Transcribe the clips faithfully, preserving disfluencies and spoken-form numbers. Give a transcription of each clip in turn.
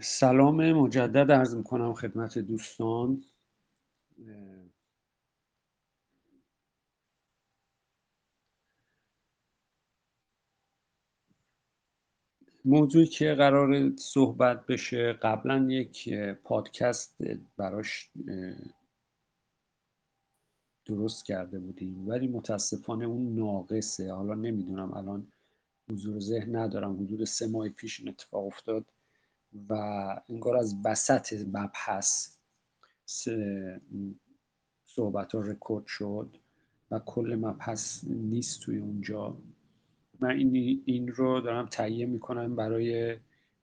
سلام مجدد عرض میکنم خدمت دوستان. موضوعی که قرار صحبت بشه، قبلا یک پادکست براش درست کرده بودیم ولی متاسفانه اون ناقصه. حالا نمیدونم، الان حضور ذهن ندارم. حدود سه ماه پیش این اتفاق افتاد و انگار از وسط مبحث صحبت ها رکورد شد و کل مبحث نیست توی اونجا. من این, این رو دارم تهیه میکنم برای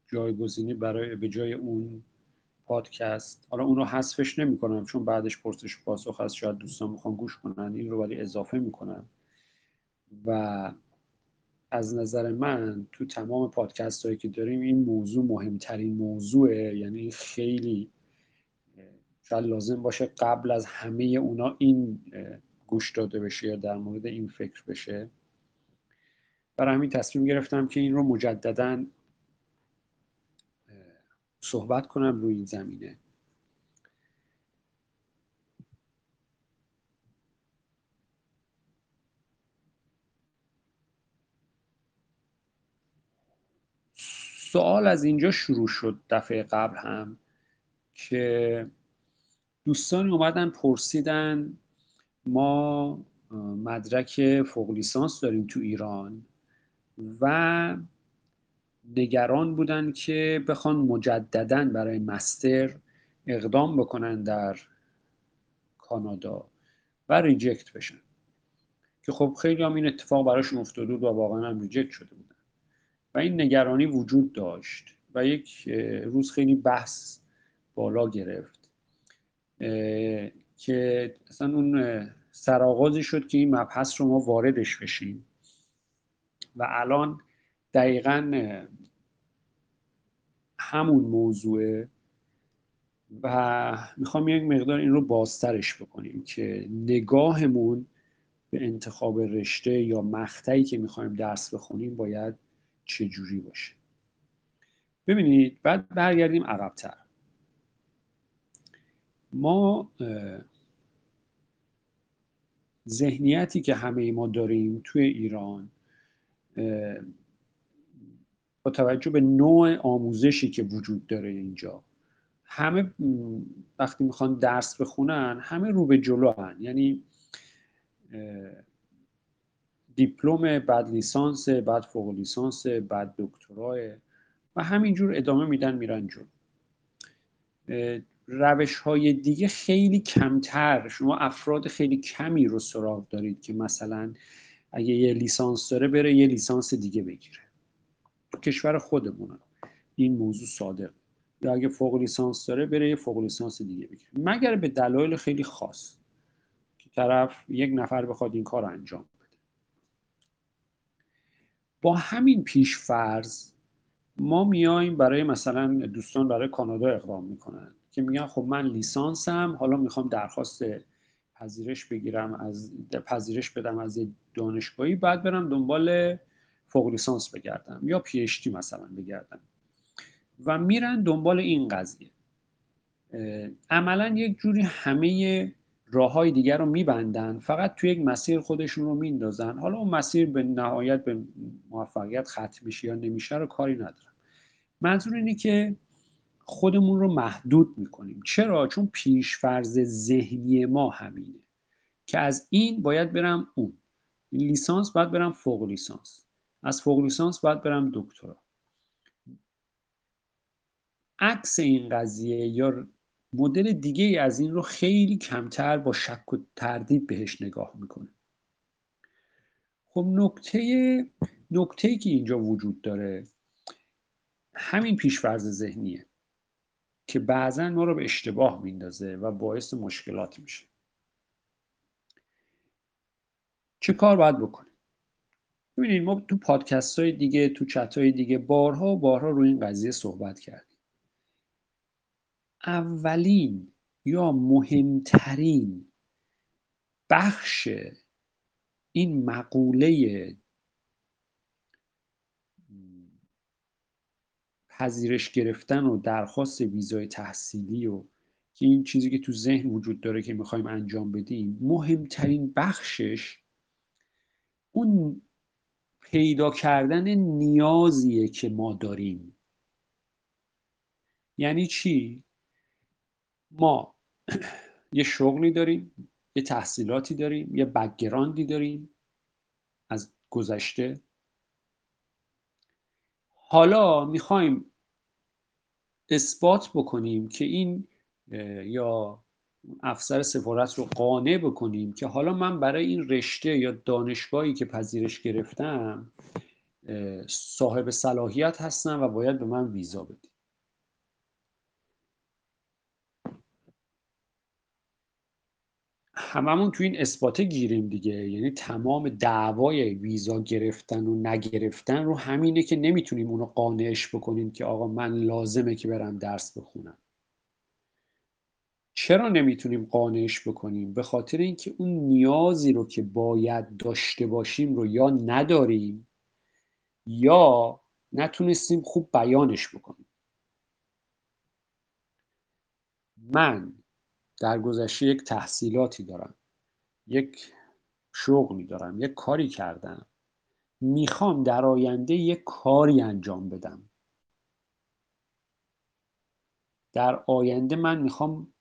جایگزینی برای به جای اون پادکست. حالا اون رو حذفش نمیکنم چون بعدش پرسش و پاسخ هست، شاید دوستان میخوان گوش کنن. این رو ولی اضافه میکنم و از نظر من تو تمام پادکست هایی که داریم این موضوع مهمترین موضوعه. یعنی خیلی شاید لازم باشه قبل از همه اونا این گوش داده بشه یا در مورد این فکر بشه. برای همین تصمیم گرفتم که این رو مجدداً صحبت کنم روی این زمینه. سوال از اینجا شروع شد دفعه قبل هم که دوستان اومدن پرسیدن ما مدرک فوق لیسانس داریم تو ایران و نگران بودن که بخوان مجدداً برای مستر اقدام بکنن در کانادا و ریجکت بشن، که خب خیلی هم این اتفاق براشون افتاده بود و واقعا هم ریجکت شده بودن و این نگرانی وجود داشت و یک روز خیلی بحث بالا گرفت که اصلا اون سرآغازی شد که این مبحث رو ما واردش بشیم و الان دقیقاً همون موضوعه و میخوام یک مقدار این رو بازترش بکنیم که نگاهمون به انتخاب رشته یا مقطعی که میخوایم درس بخونیم باید چجوری باشه. ببینید، بعد برگردیم عقب‌تر. ما ذهنیتی که همه ما داریم توی ایران با توجه به نوع آموزشی که وجود داره اینجا، همه وقتی میخوان درس بخونن همه رو به جلو هن. یعنی دیپلم، بعد لیسانس، بعد فوق لیسانس، بعد دکترا و همینجور ادامه میدن میرن جلو. روش های دیگه خیلی کمتر، شما افراد خیلی کمی رو سراغ دارید که مثلا اگه یه لیسانس داره بره یه لیسانس دیگه بگیره. کشور خودمون این موضوع صادق، یا اگه فوق لیسانس داره بره یه فوق لیسانس دیگه بگیره، مگر به دلایل خیلی خاص که طرف یک نفر بخواد این کار انجام بده. با همین پیش فرض ما میایم برای مثلا دوستان برای کانادا اقدام میکنن که میگن خب من لیسانسم، حالا میخوام درخواست پذیرش بگیرم از پذیرش بدم از دانشگاهی، بعد برم دنبال فوق لیسانس بگردم یا پی اچ دی مثلا بگردم و میرن دنبال این قضیه. عملا یک جوری همه راههای دیگر رو میبندن، فقط توی یک مسیر خودشون رو میندازن. حالا اون مسیر به نهایت به موفقیت ختم میشه یا نمیشه رو کاری ندارم. منظور اینه که خودمون رو محدود میکنیم. چرا؟ چون پیشفرض ذهنی ما همینه که از این باید برم اون، لیسانس باید برم فوق لیسانس، از فوق لیسانس باید برم دکترا. عکس این قضیه یا مدل دیگه از این رو خیلی کمتر با شک و تردید بهش نگاه میکنه. خب نکته نکته‌ای که اینجا وجود داره همین پیش‌فرض ذهنیه که بعضا ما رو به اشتباه میندازه و باعث مشکلات میشه. چه کار باید بکنیم؟ ببینید، ما تو پادکست های دیگه، تو چت های دیگه بارها و بارها روی این قضیه صحبت کردیم. اولین یا مهمترین بخش این مقوله پذیرش گرفتن و درخواست ویزای تحصیلی و که این چیزی که تو ذهن وجود داره که میخوایم انجام بدیم، مهمترین بخشش اون پیدا کردن نیازیه که ما داریم. یعنی چی؟ ما یه شغلی داریم، یه تحصیلاتی داریم، یه بک‌گراندی داریم از گذشته. حالا میخوایم اثبات بکنیم که این، یا افسر سفارت رو قانع بکنیم که حالا من برای این رشته یا دانشگاهی که پذیرش گرفتم صاحب صلاحیت هستم و باید به من ویزا بدی. هممون تو این اثباته گیریم دیگه. یعنی تمام دعوای ویزا گرفتن و نگرفتن رو همینه که نمیتونیم اونو قانعش بکنیم که آقا من لازمه که برم درس بخونم. چرا نمیتونیم قانعش بکنیم؟ به خاطر اینکه اون نیازی رو که باید داشته باشیم رو یا نداریم یا نتونستیم خوب بیانش بکنیم. من در گذشته یک تحصیلاتی دارم، یک شغلی دارم، یک کاری کردم، میخوام در آینده یک کاری انجام بدم. در آینده من میخوام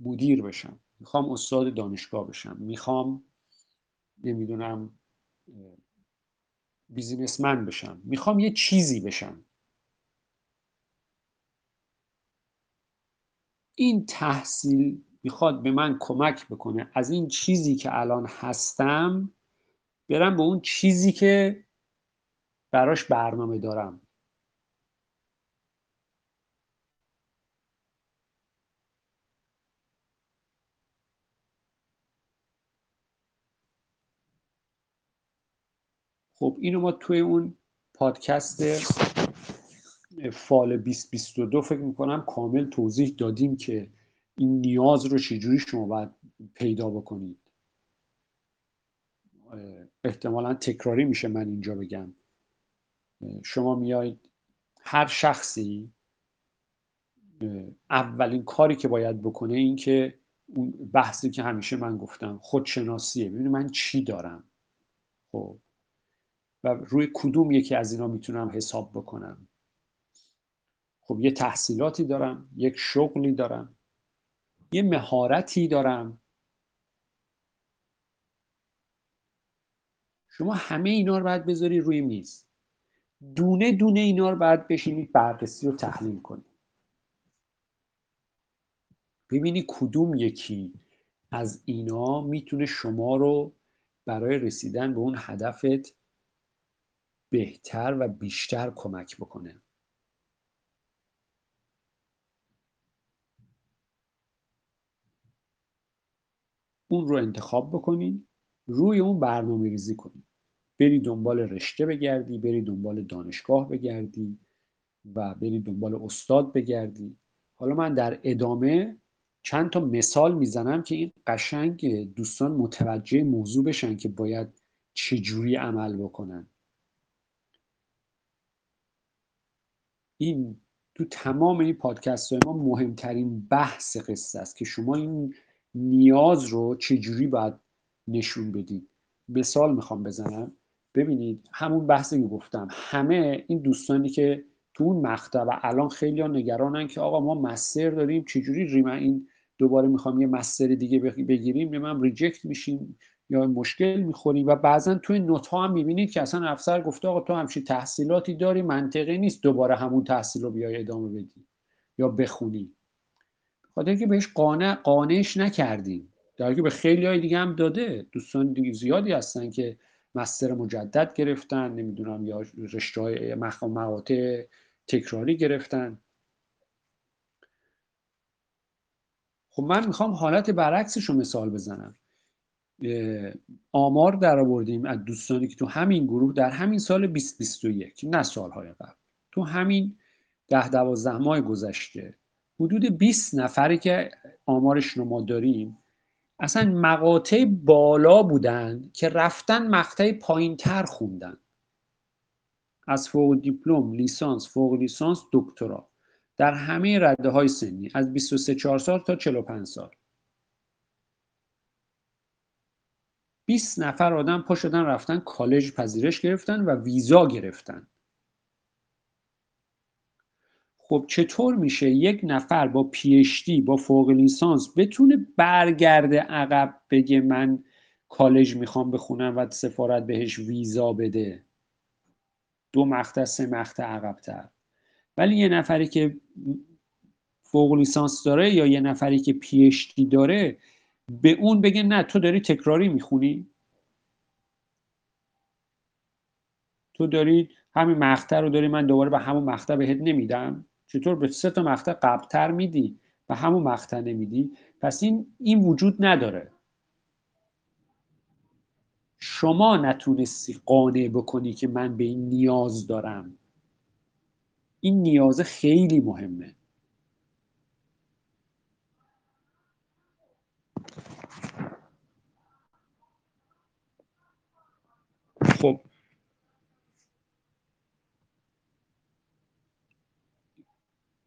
مدیر بشم، میخوام استاد دانشگاه بشم، میخوام نمیدونم بیزینسمن بشم، میخوام یه چیزی بشم. این تحصیل میخواد به من کمک بکنه از این چیزی که الان هستم برم به اون چیزی که براش برنامه دارم. خب اینو ما توی اون پادکست فال بیست بیست و دو فکر میکنم کامل توضیح دادیم که این نیاز رو چجوری شما باید پیدا بکنید. احتمالا تکراری میشه من اینجا بگم. شما میایید، هر شخصی اولین کاری که باید بکنه این که اون بحثی که همیشه من گفتم خودشناسیه. ببینید من چی دارم خب و روی کدوم یکی از اینا میتونم حساب بکنم. خب یه تحصیلاتی دارم، یک شغلی دارم، یه مهارتی دارم. شما همه اینا رو باید بذاری روی میز. دونه دونه اینا رو باید بشینید بررسی و تحلیل کنید. ببینی کدوم یکی از اینا میتونه شما رو برای رسیدن به اون هدفت بهتر و بیشتر کمک بکنه. اون رو انتخاب بکنین، روی اون برنامه ریزی کنین. بری دنبال رشته بگردی، بری دنبال دانشگاه بگردی و بری دنبال استاد بگردی. حالا من در ادامه چند تا مثال میزنم که این قشنگ دوستان متوجه موضوع بشن که باید چجوری عمل بکنن. این تو تمام این پادکست های ما مهمترین بحث قصه است که شما این نیاز رو چجوری باید نشون بدید. مثال میخوام بزنم. ببینید همون بحثی که گفتم، همه این دوستانی که تو اون مقطع و الان خیلی ها نگرانن که آقا ما مستر داریم چجوری ریمن این دوباره میخوام یه مستر دیگه بگیریم ریمن ریجکت میشیم یا مشکل میخوریم. و بعضا توی نوت ها هم میبینید که اصلا افسر گفته آقا تو همچین تحصیلاتی داری، منطقی نیست دوباره همون تحصیل رو بیای ادامه بدی یا بخونی. خاطر که بهش قانع قانعش نکردیم. در حالی که به خیلی های دیگه هم داده. دوستان دیگه زیادی هستن که مستر مجدد گرفتن، نمیدونم یا رشته های مقاطع تکراری گرفتن. خب من میخوام حالت برعکسش رو مثال بزنم. آمار در آوردیم از دوستانی که تو همین گروه در همین سال بیست بیست و یک، نه سالهای قبل، تو همین ده دوازده ماه گذشته حدود بیست نفری که آمارش رو ما داریم اصلا مقاطع بالا بودن که رفتن مقطع پایین‌تر خوندن. از فوق دیپلم، لیسانس، فوق لیسانس، دکترا در همه رده‌های سنی از بیست و سه چهار سال تا چهل و پنج سال. بیست نفر آدم پا شدن رفتن کالج پذیرش گرفتن و ویزا گرفتن. خب چطور میشه یک نفر با پی اچ دی با فوق لیسانس بتونه برگرده عقب بگه من کالج میخوام بخونم و سفارت بهش ویزا بده دو مقطع سه مقطع عقب‌تر، ولی یه نفری که فوق لیسانس داره یا یه نفری که پی اچ دی داره به اون بگه نه تو داری تکراری میخونی، تو داری همین مقطع رو داری، من دوباره به همون مقطع بهت نمیدم. چطور به سه تا مقطع قبل‌تر میدی و همون مقطع نمیدی؟ پس این این وجود نداره. شما نتونستی قانع بکنی که من به این نیاز دارم. این نیاز خیلی مهمه. خب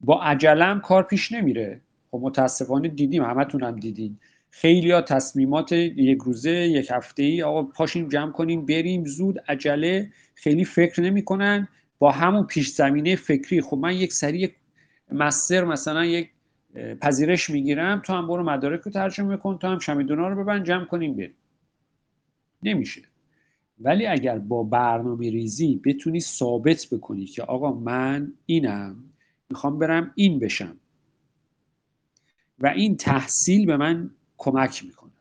با عجلم کار پیش نمیره. خب متاسفانه دیدیم، همتون هم دیدین، خیلی ها تصمیمات یک روزه یک هفته ای آقا پاشیم جمع کنیم بریم زود عجله، خیلی فکر نمی کنن با همون پیش زمینه فکری. خب من یک سری مستر مثلا یک پذیرش میگیرم، تو هم برو مدارک رو ترجمه کن، تو هم شمیدونا رو ببند جمع کنیم بریم، نمیشه. ولی اگر با برنامه ریزی بتونی ثابت بکنی که آقا من اینم میخوام برم این بشم و این تحصیل به من کمک میکنه.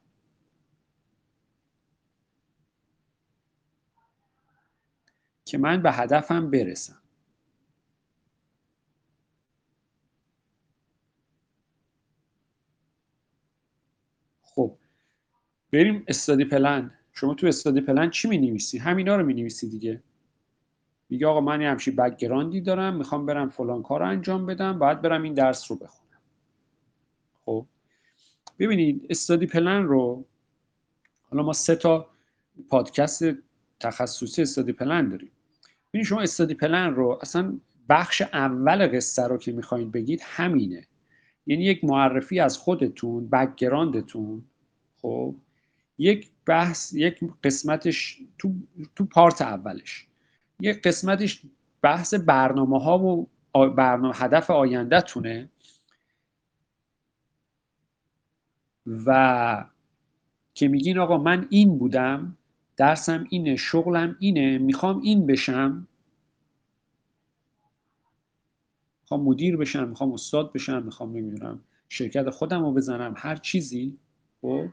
که من به هدفم برسم. خب بریم استادی پلن. شما تو استادی پلن چی می نویسی؟ همینا رو می نویسی دیگه. میگه آقا من همچین بک‌گراندی دارم، میخوام برم فلان کار رو انجام بدم، باید برم این درس رو بخونم. خب ببینید استادی پلن رو، حالا ما سه تا پادکست تخصصی استادی پلن داریم. ببینید شما استادی پلن رو اصلا بخش اول قصه رو که میخواین بگید همینه، یعنی یک معرفی از خودتون، بک‌گراندتون. خب یک بحث، یک قسمتش تو تو پارت اولش، یک قسمتش بحث برنامه ها و برنامه هدف آینده تونه و که میگین آقا من این بودم، درسم اینه، شغلم اینه، میخوام این بشم، میخوام مدیر بشم، میخوام استاد بشم، میخوام نمیدونم شرکت خودم رو بزنم، هر چیزی. خب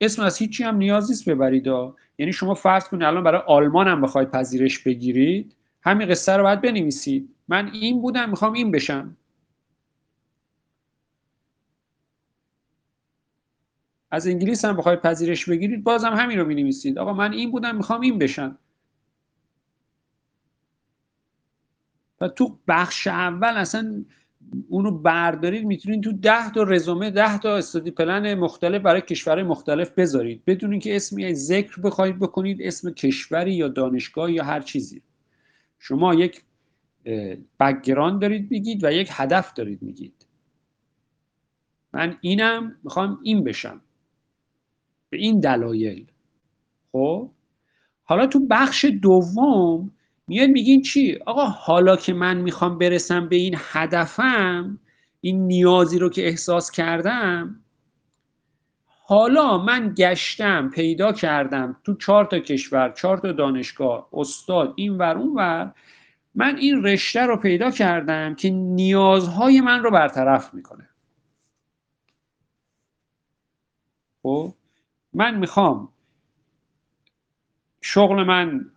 اسم از هیچی هم نیاز نیست ببرید ها. یعنی شما فرض کنید الان برای آلمان هم بخواید پذیرش بگیرید، همین قصه رو باید بنویسید. من این بودم، میخوام این بشم. از انگلیس هم بخواید پذیرش بگیرید، بازم همین رو می‌نویسید. آقا من این بودم، میخوام این بشم. و تو بخش اول اصلا اونو بردارید، میتونید تو ده تا رزومه، ده تا استادی پلن مختلف برای کشورهای مختلف بذارید بدون اینکه اسمی ذکر بخواید بکنید، اسم کشوری یا دانشگاه یا هر چیزی. شما یک بک‌گراند دارید میگید و یک هدف دارید میگید. من اینم، میخوام این بشم به این دلایل. خب حالا تو بخش دوم میاد میگین چی؟ آقا حالا که من میخوام برسم به این هدفم، این نیازی رو که احساس کردم، حالا من گشتم پیدا کردم تو چهار تا کشور، چهار تا دانشگاه، استاد، این ور اون ور، من این رشته رو پیدا کردم که نیازهای من رو برطرف میکنه. خب من میخوام شغل من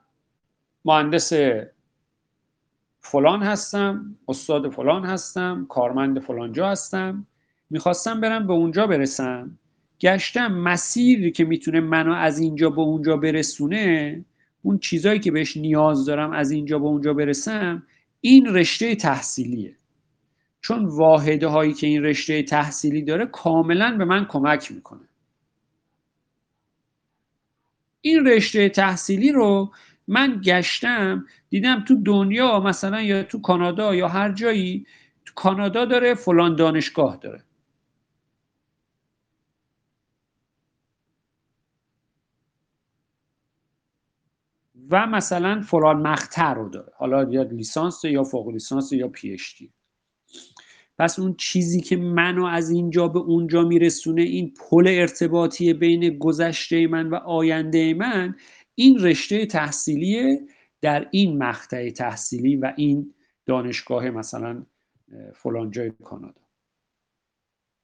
مهندس فلان هستم، استاد فلان هستم، کارمند فلان جا هستم، میخواستم برم به اونجا برسم، گشتم مسیری که میتونه منو از اینجا به اونجا برسونه، اون چیزایی که بهش نیاز دارم از اینجا به اونجا برسم، این رشته تحصیلیه، چون واحده هایی که این رشته تحصیلی داره کاملا به من کمک میکنه. این رشته تحصیلی رو من گشتم دیدم تو دنیا مثلا یا تو کانادا یا هر جایی، تو کانادا داره، فلان دانشگاه داره. و مثلا فلان مقطع رو داره، حالا یا لیسانس یا فوق لیسانس یا پی اچ دی. پس اون چیزی که منو از اینجا به اونجا میرسونه، این پل ارتباطی بین گذشته من و آینده من، این رشته تحصیلی در این مقطع تحصیلی و این دانشگاه مثلا فلان جای کانادا.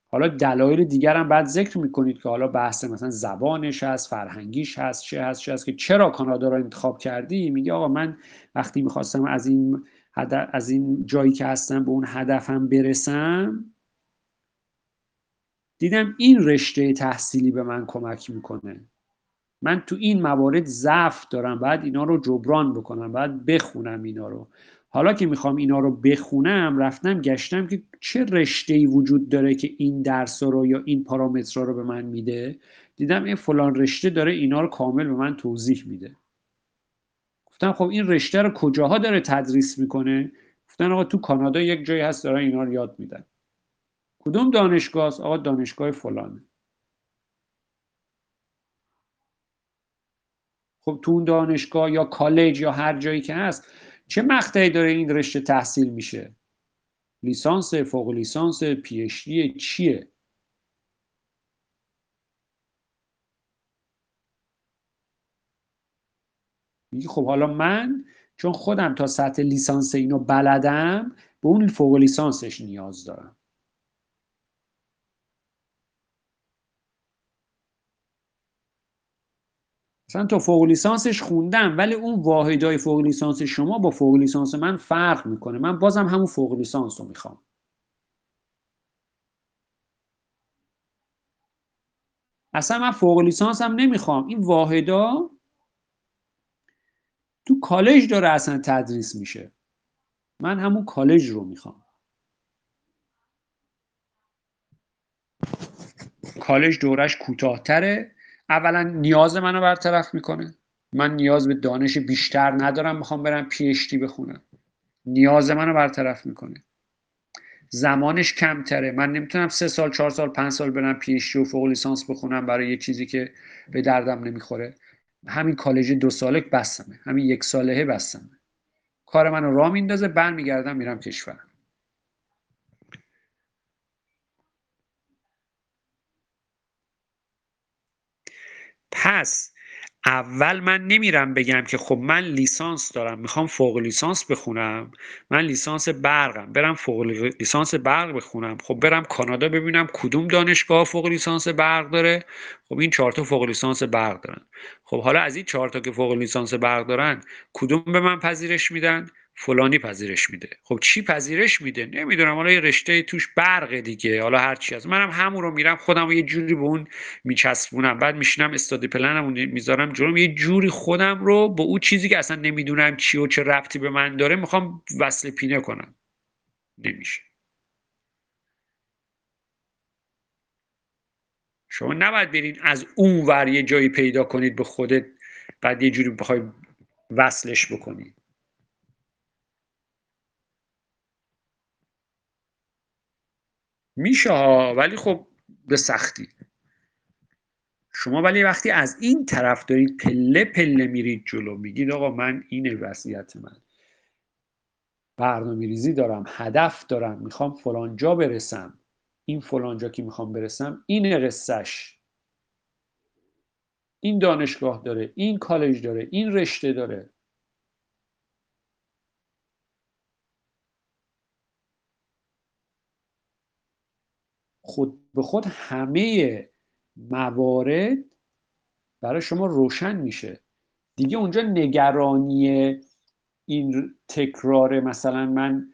حالا دلایل دیگر هم بعد ذکر میکنید که حالا بحث مثلا زبانش هست، فرهنگیش هست، چه هست چه هست که چرا کانادا را انتخاب کردی. میگه آقا من وقتی میخواستم از این از این جایی که هستم به اون هدفم برسم، دیدم این رشته تحصیلی به من کمک میکنه، من تو این موارد ضعف دارم، بعد اینا رو جبران بکنم، بعد بخونم اینا رو. حالا که میخوام اینا رو بخونم، رفتم گشتم که چه رشته‌ای وجود داره که این درس‌ها رو یا این پارامترها رو به من میده. دیدم این فلان رشته داره اینا رو کامل به من توضیح میده. گفتم خب این رشته رو کجاها داره تدریس میکنه؟ گفتن آقا تو کانادا یک جایی هست دارن اینا رو یاد میدن. کدوم دانشگاه است؟ آقا دانشگاه فلانه. خب تو اون دانشگاه یا کالج یا هر جایی که هست چه مقطعی داره این رشته تحصیل میشه؟ لیسانس، فوق لیسانس، پی اچ دی، چیه؟ میگه خب حالا من چون خودم تا سطح لیسانس اینو بلدم، به اون فوق لیسانسش نیاز دارم. مثلا تو فوق لیسانسش خوندم، ولی اون واحدهای فوق لیسانس شما با فوق لیسانس من فرق میکنه، من بازم همون فوق لیسانس رو میخوام. اصلا من فوق لیسانس هم نمیخوام، این واحدها تو کالج داره اصلا تدریس میشه، من همون کالج رو میخوام. کالج دورش کوتاه‌تره، اولا نیاز منو برطرف میکنه، من نیاز به دانش بیشتر ندارم، میخوام برم پی اچ دی بخونم، نیاز منو برطرف میکنه، زمانش کمتره، من نمیتونم سه سال چهار سال پنج سال برم پی اچ دی و فوق لیسانس بخونم برای یه چیزی که به دردم نمیخوره. همین کالج دو ساله بسمه، همین یک ساله بسمه، کار منو راه میندازه، برمیگردم میرم کشور. پس اول من نمیرم بگم که خب من لیسانس دارم میخوام فوق لیسانس بخونم، من لیسانس برقم، برم فوق لیسانس برق بخونم. خب برم کانادا ببینم کدوم دانشگاه فوق لیسانس برق داره. خب این چهار تا فوق لیسانس برق دارن. خب حالا از این چهار تا که فوق لیسانس برق دارن کدوم به من پذیرش میدن؟ فلانی پذیرش میده. خب چی پذیرش میده؟ نمیدونم، حالا یه رشته توش برق دیگه، حالا هر چی از منم همون رو میرم خودم یه جوری به اون میچسبونم، بعد میشینم استادی پلنمو میذارم جلوم، یه جوری خودم رو به اون چیزی که اصلا نمیدونم چی و چه ربطی به من داره میخوام وصل پینه کنم. نمیشه. شما نباید برین از اون ور یه جایی پیدا کنید به خودت، بعد یه جوری بخوای وصلش بکنید. میشه ها، ولی خب به سختی. شما ولی وقتی از این طرف دارید پله پله میرید جلو، میگید آقا من اینه وصیت من، برنامه ریزی دارم، هدف دارم، میخوام فلانجا برسم، این فلانجا که میخوام برسم اینه قصهش، این دانشگاه داره، این کالج داره، این رشته داره. خود به خود همه موارد برای شما روشن میشه دیگه. اونجا نگرانی این تکرار مثلا من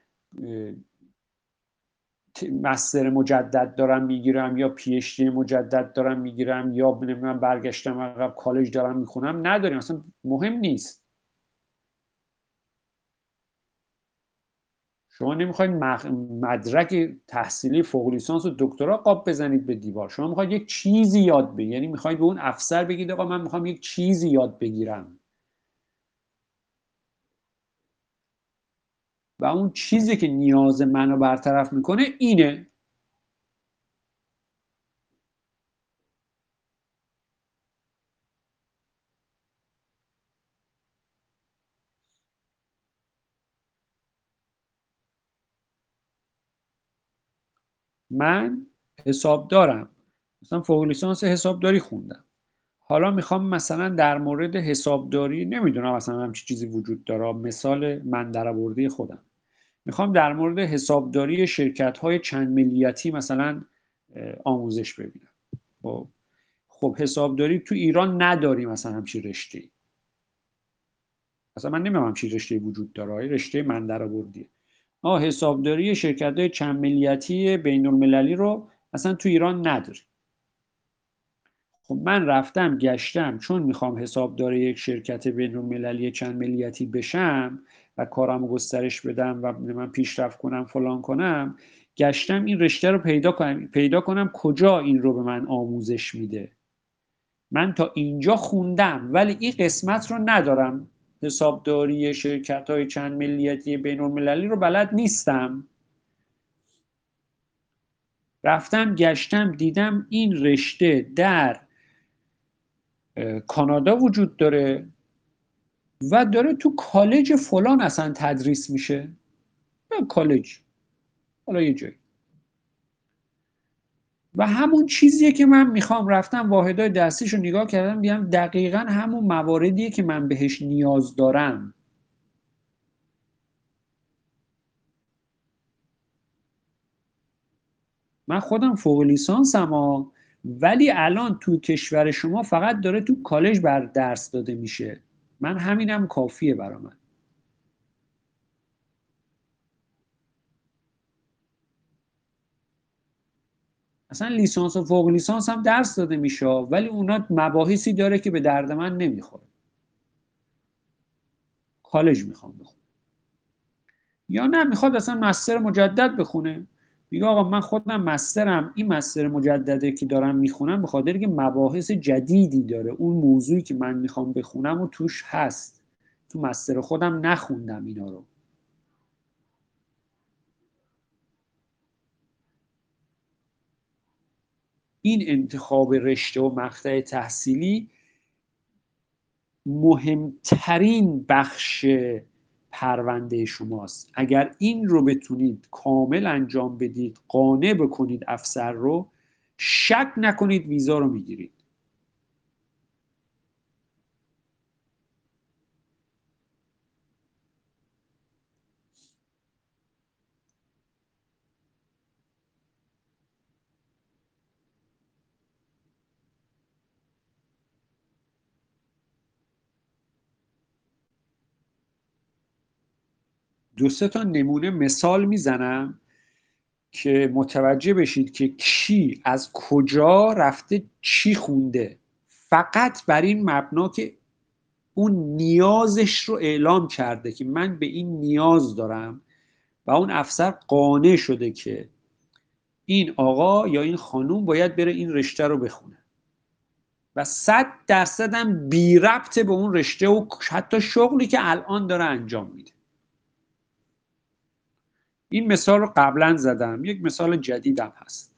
مستر مجدد دارم میگیرم یا پی اچ دی مجدد دارم میگیرم یا من برگشتم عقب کالج دارم میخونم نداریم، اصلا مهم نیست. شما نمیخواید مدرک تحصیلی فوق لیسانس و دکترا قاب بزنید به دیوار، شما میخواید یک چیزی یاد بگیرید، یعنی میخواید به اون افسر بگید آقا من میخوام یک چیزی یاد بگیرم، و اون چیزی که نیاز منو برطرف میکنه اینه. من حساب دارم، مثلا فوق لیسانس حسابداری خوندم، حالا میخوام مثلا در مورد حسابداری، نمیدونم مثلا همچی چیزی وجود داره، مثال من درآوردی خودم، میخوام در مورد حسابداری شرکت های چند ملیتی مثلا آموزش ببینم. خب, خب حسابداری تو ایران نداری مثلا همچی رشته‌ای، مثلا من نمیدونم همچی رشته‌ای وجود داره، رشته من درآوردیه. آه حسابداری شرکت‌های چند ملیتی بین‌المللی رو اصلا تو ایران نداری. خب من رفتم گشتم، چون میخوام حسابدار یک شرکت بین‌المللی چند ملیتی بشم و کارم گسترش بدم و من پیشرفت کنم فلان کنم، گشتم این رشته رو پیدا کنم پیدا کنم کجا این رو به من آموزش میده. من تا اینجا خوندم ولی این قسمت رو ندارم، حسابداری شرکت‌های چند ملیتی بین‌المللی رو بلد نیستم. رفتم گشتم دیدم این رشته در کانادا وجود داره و داره تو کالج فلان اصلا تدریس میشه، کالج حالا یه جایی، و همون چیزیه که من میخوام. رفتم واحدهای درسیش رو نگاه کردم، دیدم دقیقا همون مواردیه که من بهش نیاز دارم. من خودم فوق لیسانسم، ولی الان تو کشور شما فقط داره تو کالج بر درس داده میشه، من همینم کافیه برا من. اصلا لیسانس و فوق لیسانس هم درس داده میشه، ولی اونا مباحثی داره که به درد من نمیخوره. کالج میخوام بخونم، یا نه میخواد اصلا مستر مجدد بخونه، میگه آقا من خودم مسترم، این مستر مجدده که دارم میخونم به خاطر که مباحث جدیدی داره، اون موضوعی که من میخوام بخونم و توش هست، تو مستر خودم نخوندم اینا رو. این انتخاب رشته و مقطع تحصیلی مهمترین بخش پرونده شماست. اگر این رو بتونید کامل انجام بدید، قانع بکنید افسر رو، شک نکنید ویزا رو میگیرید. دو سه تا نمونه مثال میزنم که متوجه بشید که کی از کجا رفته چی خونده، فقط بر این مبنا که اون نیازش رو اعلام کرده که من به این نیاز دارم و اون افسر قانع شده که این آقا یا این خانوم باید بره این رشته رو بخونه و صد درصد هم بی ربطه به اون رشته و حتی شغلی که الان داره انجام میده. این مثال رو قبلا زدم، یک مثال جدیدم هست.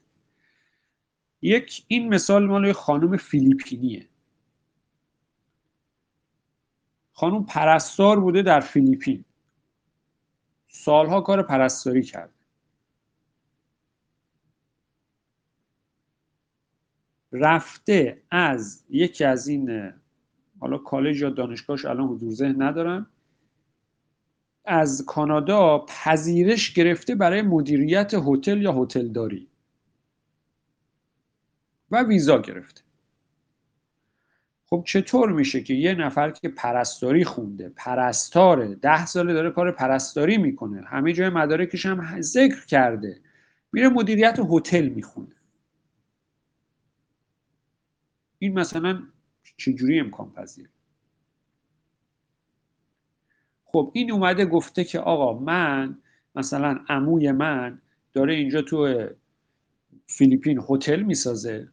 یک این مثال مال خانم فیلیپینیه. خانم پرستار بوده در فیلیپین، سالها کار پرستاری کرده، رفته از یکی از این حالا کالج یا دانشگاهش الان حضور ذهن ندارم، از کانادا پذیرش گرفته برای مدیریت هتل یا هتلداری و ویزا گرفته. خب چطور میشه که یه نفر که پرستاری خونده، پرستاره، ده ساله داره کار پرستاری میکنه، همه جای مدارکش هم ذکر کرده، میره مدیریت هتل میخونه؟ این مثلا چجوری امکان پذیره؟ خب این اومده گفته که آقا من مثلا عموی من داره اینجا تو فیلیپین هتل میسازه،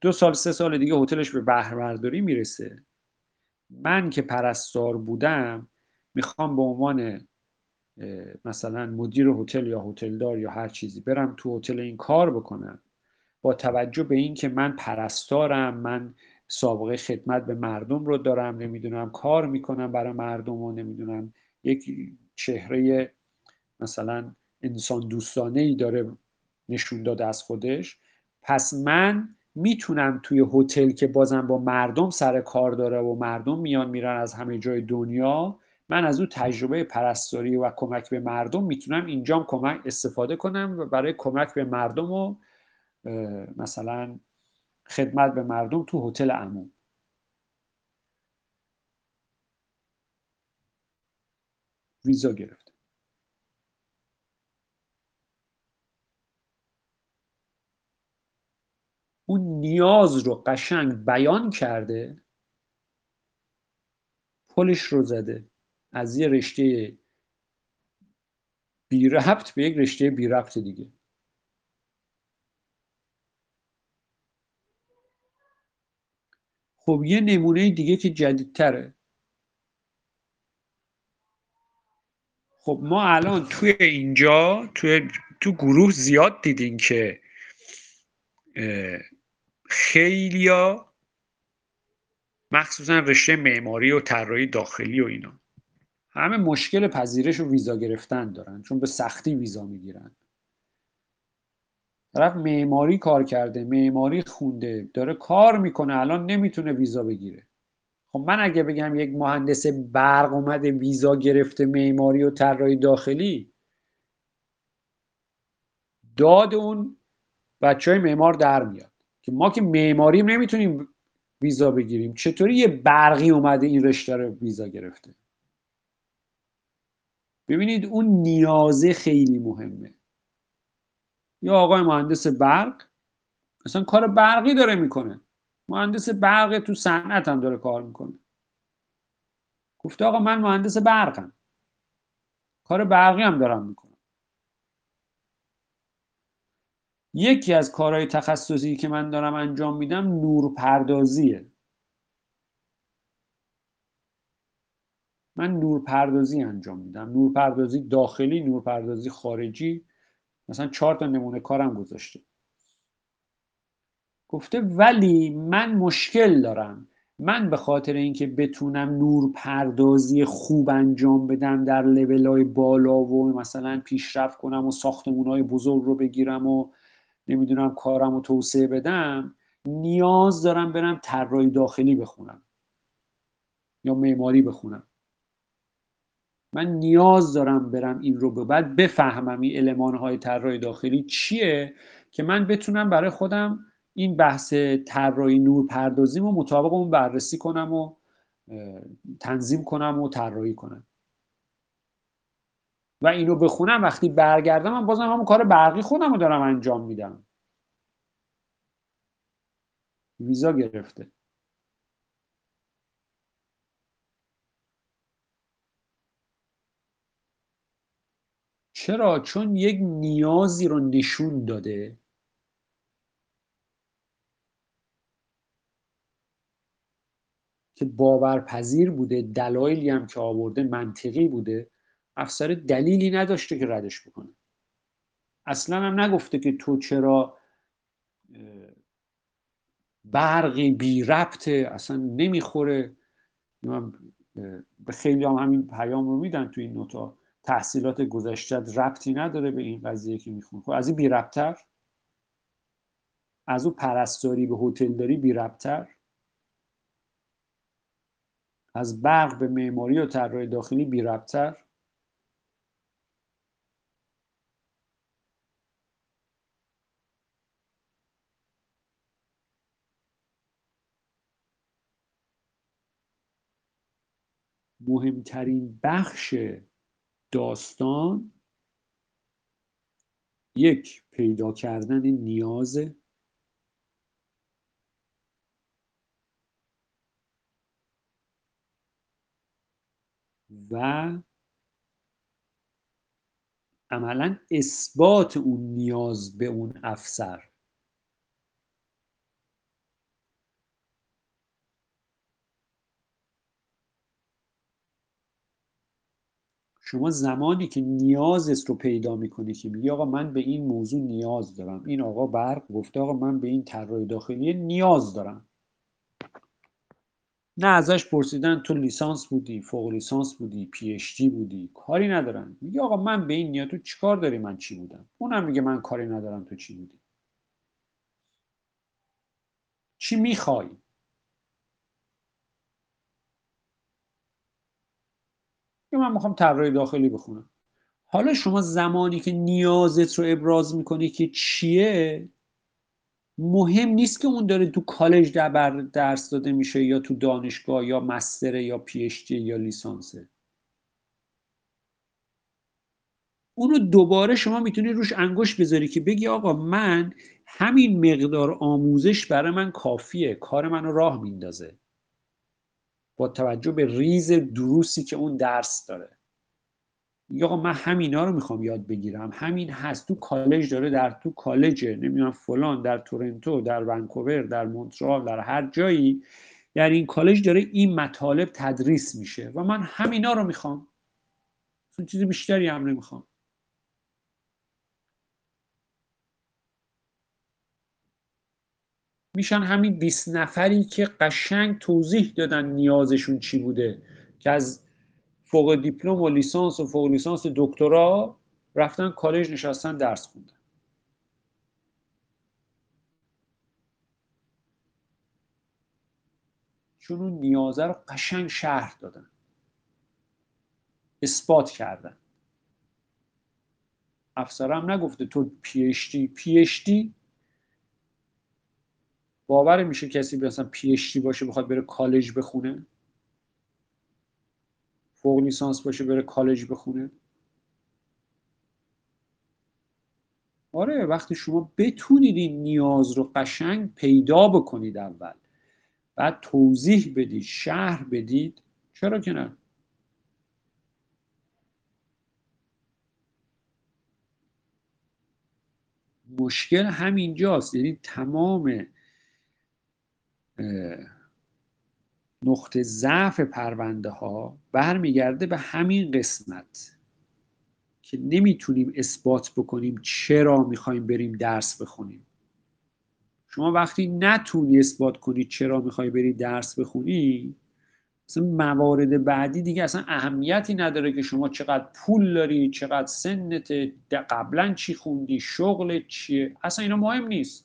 دو سال سه سال دیگه هتلش به بهره برداری میرسه، من که پرستار بودم میخوام به عنوان مثلا مدیر هتل یا هتلدار یا هر چیزی برم تو هتل این کار بکنم، با توجه به این که من پرستارم، من سابقه خدمت به مردم رو دارم، نمیدونم کار میکنم برای مردم و نمیدونم یک چهره مثلا انسان دوستانه ای داره نشون داده از خودش، پس من میتونم توی هتل که بازم با مردم سر کار داره و مردم میان میرن از همه جای دنیا، من از اون تجربه پرستاری و کمک به مردم میتونم اینجام کمک استفاده کنم و برای کمک به مردم و مثلا خدمت به مردم تو هتل عموم. ویزا گرفت. اون نیاز رو قشنگ بیان کرده، پلش رو زده، از یه رشته بی ربط به یک رشته بی ربط دیگه. خب یه نمونه دیگه که جدیدتره، خب ما الان توی اینجا توی تو گروه زیاد دیدین که خیلیا مخصوصا رشته معماری و طراحی داخلی و اینا همه مشکل پذیرش و ویزا گرفتن دارن، چون به سختی ویزا میگیرن. طرف معماری کار کرده، معماری خونده، داره کار میکنه، الان نمیتونه ویزا بگیره. خب من اگه بگم یک مهندس برق اومده ویزا گرفته معماری و طراحی داخلی، داد اون بچهای معمار در میاد که ما که معماریم نمیتونیم ویزا بگیریم، چطوری یه برقی اومده این رشته رو ویزا گرفته؟ ببینید اون نیازه خیلی مهمه. یا آقای مهندس برق اصلا کار برقی داره میکنه، مهندس برق تو صنعت هم داره کار میکنه، گفته آقا من مهندس برقم، کار برقی هم دارم میکنم. یکی از کارهای تخصصی که من دارم انجام میدم نورپردازیه، من نورپردازی انجام میدم، نورپردازی داخلی، نورپردازی خارجی، مثلا چهار تا نمونه کارم گذاشته. گفته ولی من مشکل دارم، من به خاطر اینکه بتونم نورپردازی خوب انجام بدم در لول‌های بالا و مثلا پیشرفت کنم و ساختمان‌های بزرگ رو بگیرم و نمیدونم کارم رو توسعه بدم، نیاز دارم برم طراحی داخلی بخونم یا معماری بخونم. من نیاز دارم برم این رو به بعد بفهمم این المان‌های طراحی داخلی چیه که من بتونم برای خودم این بحث طراحی نورپردازیمو مطابق اون بررسی کنم و تنظیم کنم و طراحی کنم و اینو بخونم. وقتی برگردم من بازم همون کار برقی خودم رو دارم انجام میدم. ویزا گرفته. چرا؟ چون یک نیازی رو نشون داده که باورپذیر بوده، دلایلی هم که آورده منطقی بوده، افسر دلیلی نداشته که ردش بکنه. اصلا هم نگفته که تو چرا برقی بی ربطه، اصلا نمیخوره. من به خیلی هم همین پیام رو میدن تو این نوتا، تحصیلات گذشته‌ت ربطی نداره به این قضیه که میخون. خب از این بی ربط‌تر؟ از اون پرستاری به هتلداری بی ربط‌تر؟ از برق به معماری و طراحی داخلی بی ربط‌تر؟ مهمترین بخش داستان یک، پیدا کردن نیاز، و عملا اثبات اون نیاز به اون افسر. شما زمانی که نیازت رو پیدا میکنی که میگی آقا من به این موضوع نیاز دارم، این آقا برق گفته آقا من به این طراحی داخلی نیاز دارم، نه ازش پرسیدن تو لیسانس بودی، فوق لیسانس بودی، پی اچ دی بودی، کاری ندارن. میگه آقا من به این نیاز، تو چیکار داری من چی بودم؟ اونم میگه من کاری ندارم تو چی بودی، چی میخوای؟ من میخوام طراحی داخلی بخونم. حالا شما زمانی که نیازت رو ابراز میکنی که چیه، مهم نیست که اون داره تو کالج درس داده میشه یا تو دانشگاه یا مستره یا پی اچ دی یا لیسانسه. اونو دوباره شما میتونی روش انگشت بذاری که بگی آقا من همین مقدار آموزش برای من کافیه، کار منو راه میندازه با توجه به ریز دروسی که اون درس داره. میگه آقا من همینا رو میخوام یاد بگیرم، همین هست تو کالج داره، در تو کالج نمیدونم فلان، در تورنتو، در ونکوور، در مونترال، در هر جایی در این کالج داره این مطالب تدریس میشه و من همینا رو میخوام، اون چیز بیشتری هم نمیخوام. میشن همین بیست نفری که قشنگ توضیح دادن نیازشون چی بوده، که از فوق دیپلم و لیسانس و فوق لیسانس و دکترا رفتن کالج نشستن درس خوندن. چون اون نیازه رو قشنگ شرح دادن، اثبات کردن. افسرم نگفته تو پی اچ دی، پی اچ دی باور میشه کسی مثلا پی اچ دی باشه بخواد بره کالج بخونه، فوق لیسانس باشه بره کالج بخونه؟ آره، وقتی شما بتونید این نیاز رو قشنگ پیدا بکنید اول، بعد توضیح بدید، شرح بدید، چرا که نه؟ مشکل همینجاست. یعنی تمام نقطه ضعف پرونده ها برمیگرده به همین قسمت که نمیتونیم اثبات بکنیم چرا میخوایم بریم درس بخونیم. شما وقتی نتونی اثبات کنی چرا میخوای بری درس بخونی، مثلا موارد بعدی دیگه اصلا اهمیتی نداره که شما چقدر پول داری، چقدر سنت، قبلا چی خوندی، شغلت چیه، اصلا اینا مهم نیست.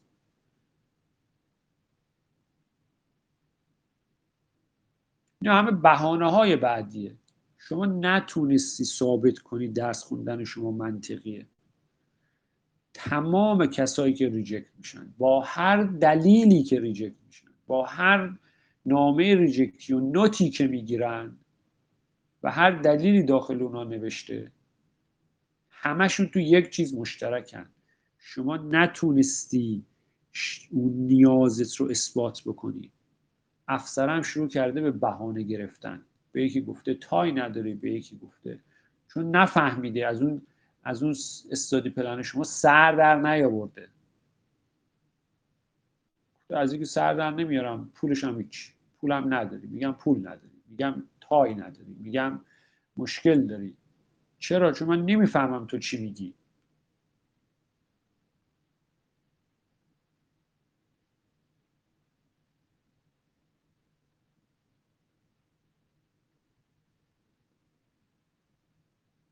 اینا همه بهانه های بعدیه. شما نتونستی ثابت کنی درس خوندن شما منطقیه. تمام کسایی که ریجکت میشن با هر دلیلی که ریجکت میشن، با هر نامه ریجکتی و نوتی که میگیرن و هر دلیلی داخل اونا نوشته، همشون تو یک چیز مشترکن: شما نتونستی اون نیازت رو اثبات بکنی. افسرم شروع کرده به بهانه گرفتن، به یکی گفته تای نداری، به یکی گفته چون نفهمیده، از اون از اون استادی پلن شما سر در نیاورده، از اینکه سر در نمیارم پولش هم هیچ، پولم نداری، میگم پول نداری، میگم تای نداری، میگم مشکل داری. چرا؟ چون من نمیفهمم تو چی میگی.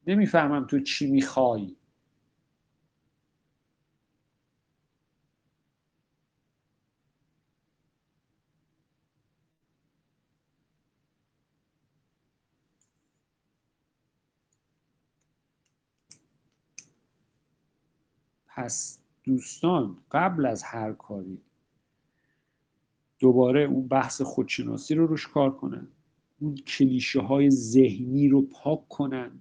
نمیفهمم تو چی میخوای. پس دوستان، قبل از هر کاری دوباره اون بحث خودشناسی رو روش کار کنن، اون کلیشه های ذهنی رو پاک کنن،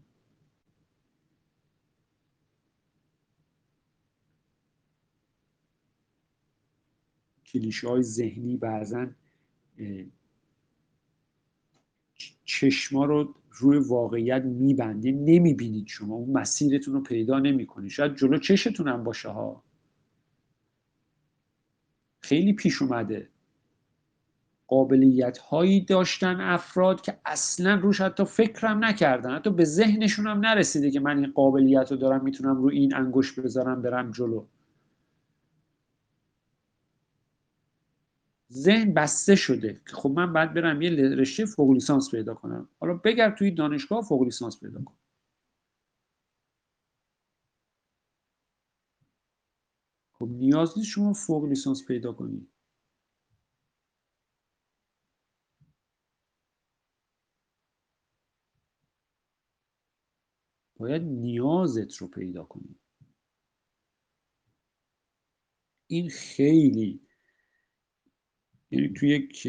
کلیشه‌های ذهنی بعضاً چشما رو روی واقعیت میبنده، نمیبینید شما، اون مسیرتون رو پیدا نمیکنید، شاید جلو چشتون هم باشه ها، خیلی پیش اومده. قابلیت‌هایی داشتن افراد که اصلا روش حتی فکرم نکردن، حتی به ذهنشون هم نرسیده که من این قابلیت رو دارم، میتونم رو این انگشت بذارم برم جلو. ذهن بسته شده که خب من باید برم یه رشته فوق لیسانس پیدا کنم. حالا بگرد توی دانشگاه فوق لیسانس پیدا کن. خب نیاز نیست شما فوق لیسانس پیدا کنید. باید نیازت رو پیدا کنی. این خیلی، یعنی توی یک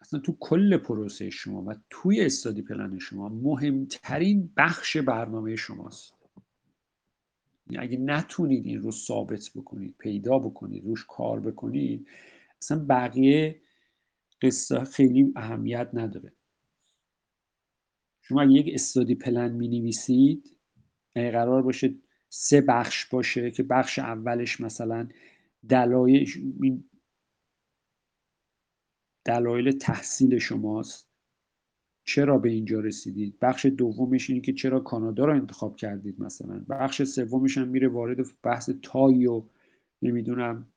اصلا تو کل پروسه شما و توی استادی پلن شما مهمترین بخش برنامه شماست. یعنی اگه نتونید این رو ثابت بکنید، پیدا بکنید، روش کار بکنید، اصلا بقیه قصه خیلی اهمیت نداره. شما اگه یک استادی پلن می نویسید، اگه قرار باشه سه بخش باشه که بخش اولش مثلا دلایل دلایل تحصیل شماست، چرا به اینجا رسیدید، بخش دومش اینه که چرا کانادا رو انتخاب کردید مثلا، بخش سومش هم میره وارد بحث تای و نمیدونم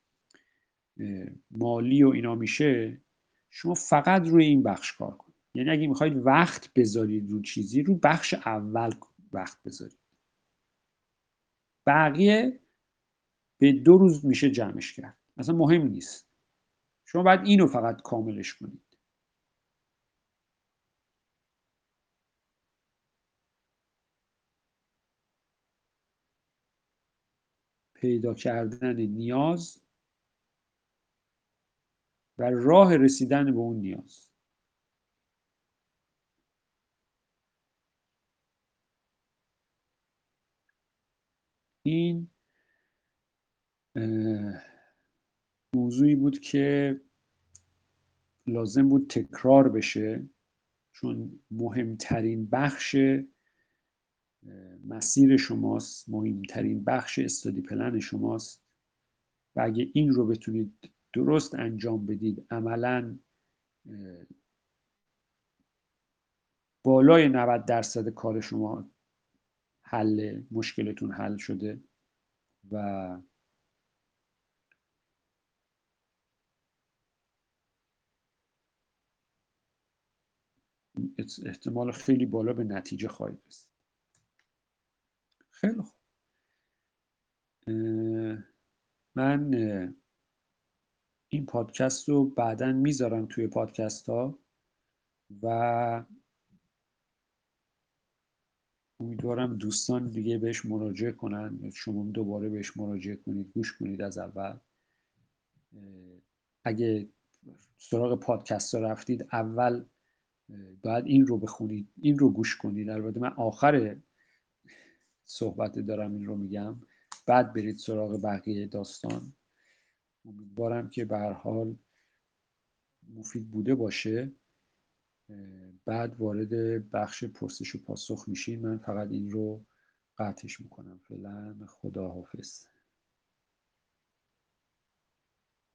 مالی و اینا میشه. شما فقط روی این بخش کار کنید. یعنی اگه میخواید وقت بذارید رو چیزی، رو بخش اول وقت بذارید، بقیه به دو روز میشه جمعش کرد، اصلا مهم نیست. شما باید اینو فقط کاملش کنید. پیدا کردن نیاز و راه رسیدن به اون نیاز. این موضوعی بود که لازم بود تکرار بشه، چون مهمترین بخش مسیر شماست، مهمترین بخش استادی پلن شماست و اگه این رو بتونید درست انجام بدید، عملاً بالای نود درصد کار شما حل مشکلتون حل شده و احتمال خیلی بالا به نتیجه خواهید رسید. خیلی خوب. من این پادکست رو بعداً میذارم توی پادکست ها و امیدوارم دوستان دیگه بهش مراجعه کنن یا شما دوباره بهش مراجعه کنید، گوش کنید از اول. اگه سراغ پادکست ها رفتید، اول باید این رو بخونید، این رو گوش کنید. البته من آخر صحبت دارم این رو میگم، بعد برید سراغ بقیه داستان. امیدوارم که به هر حال مفید بوده باشه. بعد وارد بخش پرسش و پاسخ میشین. من فقط این رو قطعش میکنم فعلا. خداحافظ.